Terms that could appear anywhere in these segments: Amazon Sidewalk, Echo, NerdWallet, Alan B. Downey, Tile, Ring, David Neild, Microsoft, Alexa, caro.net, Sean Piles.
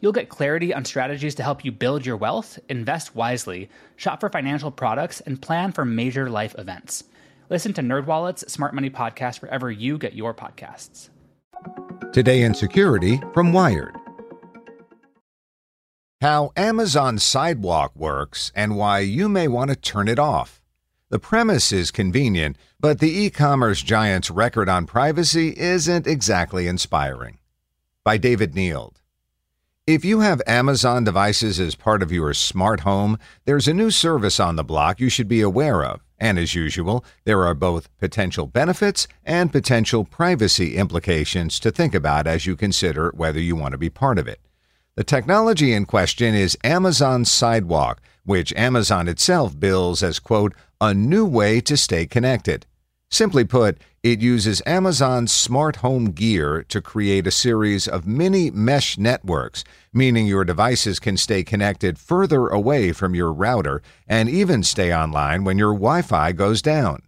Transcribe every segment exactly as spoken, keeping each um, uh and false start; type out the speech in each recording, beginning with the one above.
You'll get clarity on strategies to help you build your wealth, invest wisely, shop for financial products, and plan for major life events. Listen to NerdWallet's Smart Money Podcast wherever you get your podcasts. Today in Security from Wired. How Amazon Sidewalk works and why you may want to turn it off. The premise is convenient, but the e-commerce giant's record on privacy isn't exactly inspiring. By David Neild. If you have Amazon devices as part of your smart home, there's a new service on the block you should be aware of. And as usual, there are both potential benefits and potential privacy implications to think about as you consider whether you want to be part of it. The technology in question is Amazon Sidewalk, which Amazon itself bills as, quote, a new way to stay connected. Simply put, it uses Amazon's smart home gear to create a series of mini mesh networks, meaning your devices can stay connected further away from your router and even stay online when your Wi-Fi goes down.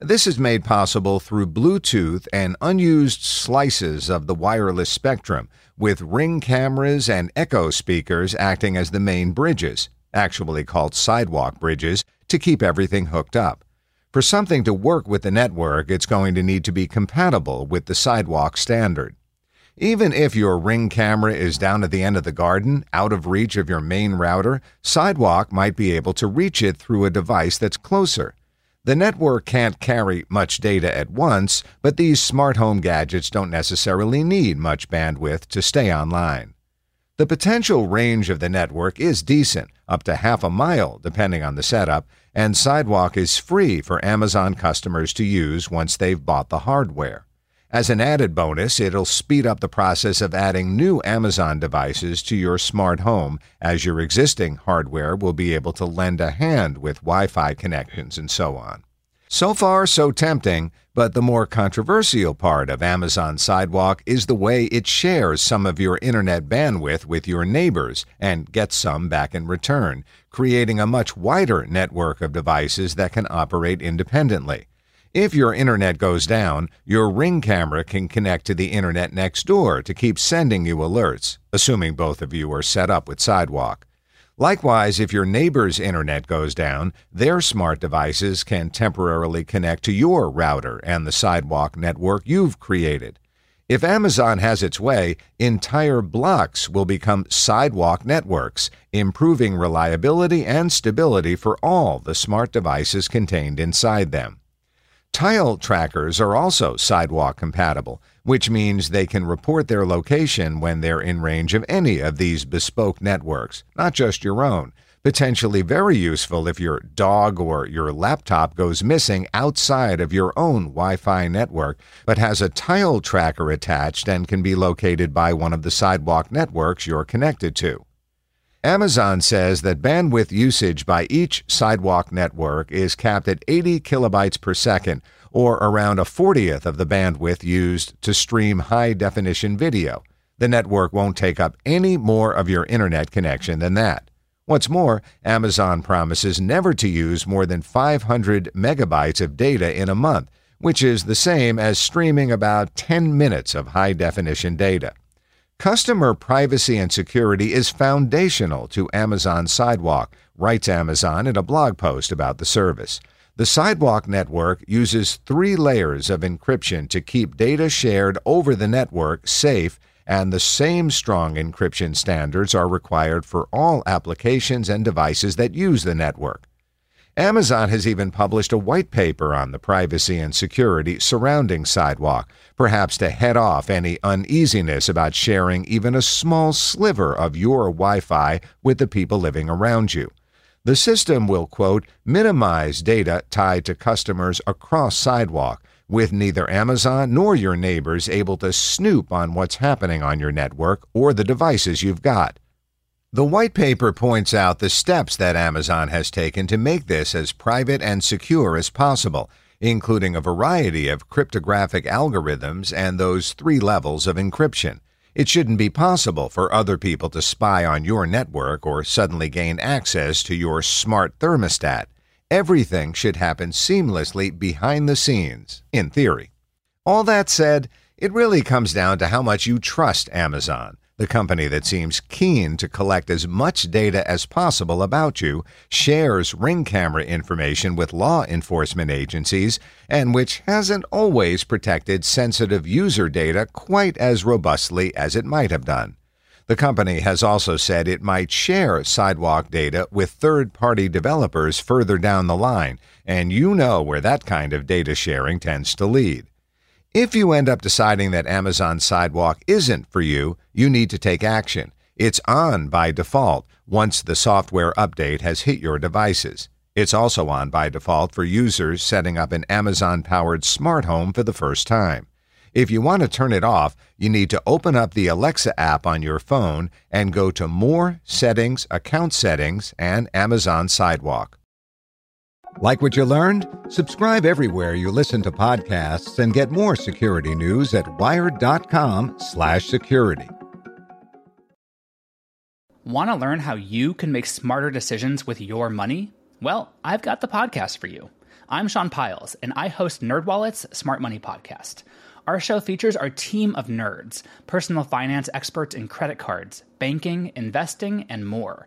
This is made possible through Bluetooth and unused slices of the wireless spectrum, with Ring cameras and Echo speakers acting as the main bridges, actually called sidewalk bridges, to keep everything hooked up. For something to work with the network, it's going to need to be compatible with the sidewalk standard. Even if your Ring camera is down at the end of the garden, out of reach of your main router, Sidewalk might be able to reach it through a device that's closer. The network can't carry much data at once, but these smart home gadgets don't necessarily need much bandwidth to stay online. The potential range of the network is decent, up to half a mile depending on the setup, and Sidewalk is free for Amazon customers to use once they've bought the hardware. As an added bonus, it'll speed up the process of adding new Amazon devices to your smart home, as your existing hardware will be able to lend a hand with Wi-Fi connections and so on. So far, so tempting, but the more controversial part of Amazon Sidewalk is the way it shares some of your internet bandwidth with your neighbors and gets some back in return, creating a much wider network of devices that can operate independently. If your internet goes down, your Ring camera can connect to the internet next door to keep sending you alerts, assuming both of you are set up with Sidewalk. Likewise, if your neighbor's internet goes down, their smart devices can temporarily connect to your router and the sidewalk network you've created. If Amazon has its way, entire blocks will become sidewalk networks, improving reliability and stability for all the smart devices contained inside them. Tile trackers are also sidewalk compatible, which means they can report their location when they're in range of any of these bespoke networks, not just your own. Potentially very useful if your dog or your laptop goes missing outside of your own Wi-Fi network, but has a Tile tracker attached and can be located by one of the sidewalk networks you're connected to. Amazon says that bandwidth usage by each sidewalk network is capped at eighty kilobytes per second, or around a fortieth of the bandwidth used to stream high-definition video. The network won't take up any more of your internet connection than that. What's more, Amazon promises never to use more than five hundred megabytes of data in a month, which is the same as streaming about ten minutes of high-definition data. Customer privacy and security is foundational to Amazon Sidewalk, writes Amazon in a blog post about the service. The Sidewalk network uses three layers of encryption to keep data shared over the network safe and the same strong encryption standards are required for all applications and devices that use the network. Amazon has even published a white paper on the privacy and security surrounding Sidewalk, perhaps to head off any uneasiness about sharing even a small sliver of your Wi-Fi with the people living around you. The system will, quote, minimize data tied to customers across Sidewalk, with neither Amazon nor your neighbors able to snoop on what's happening on your network or the devices you've got. The white paper points out the steps that Amazon has taken to make this as private and secure as possible, including a variety of cryptographic algorithms and those three levels of encryption. It shouldn't be possible for other people to spy on your network or suddenly gain access to your smart thermostat. Everything should happen seamlessly behind the scenes, in theory. All that said, it really comes down to how much you trust Amazon, the company that seems keen to collect as much data as possible about you, shares Ring camera information with law enforcement agencies, and which hasn't always protected sensitive user data quite as robustly as it might have done. The company has also said it might share Sidewalk data with third-party developers further down the line, and you know where that kind of data sharing tends to lead. If you end up deciding that Amazon Sidewalk isn't for you, you need to take action. It's on by default once the software update has hit your devices. It's also on by default for users setting up an Amazon-powered smart home for the first time. If you want to turn it off, you need to open up the Alexa app on your phone and go to More, Settings, Account Settings, and Amazon Sidewalk. Like what you learned? Subscribe everywhere you listen to podcasts and get more security news at wired dot com slash security. Want to learn how you can make smarter decisions with your money? Well, I've got the podcast for you. I'm Sean Piles, and I host NerdWallet's Smart Money Podcast. Our show features our team of nerds, personal finance experts in credit cards, banking, investing, and more.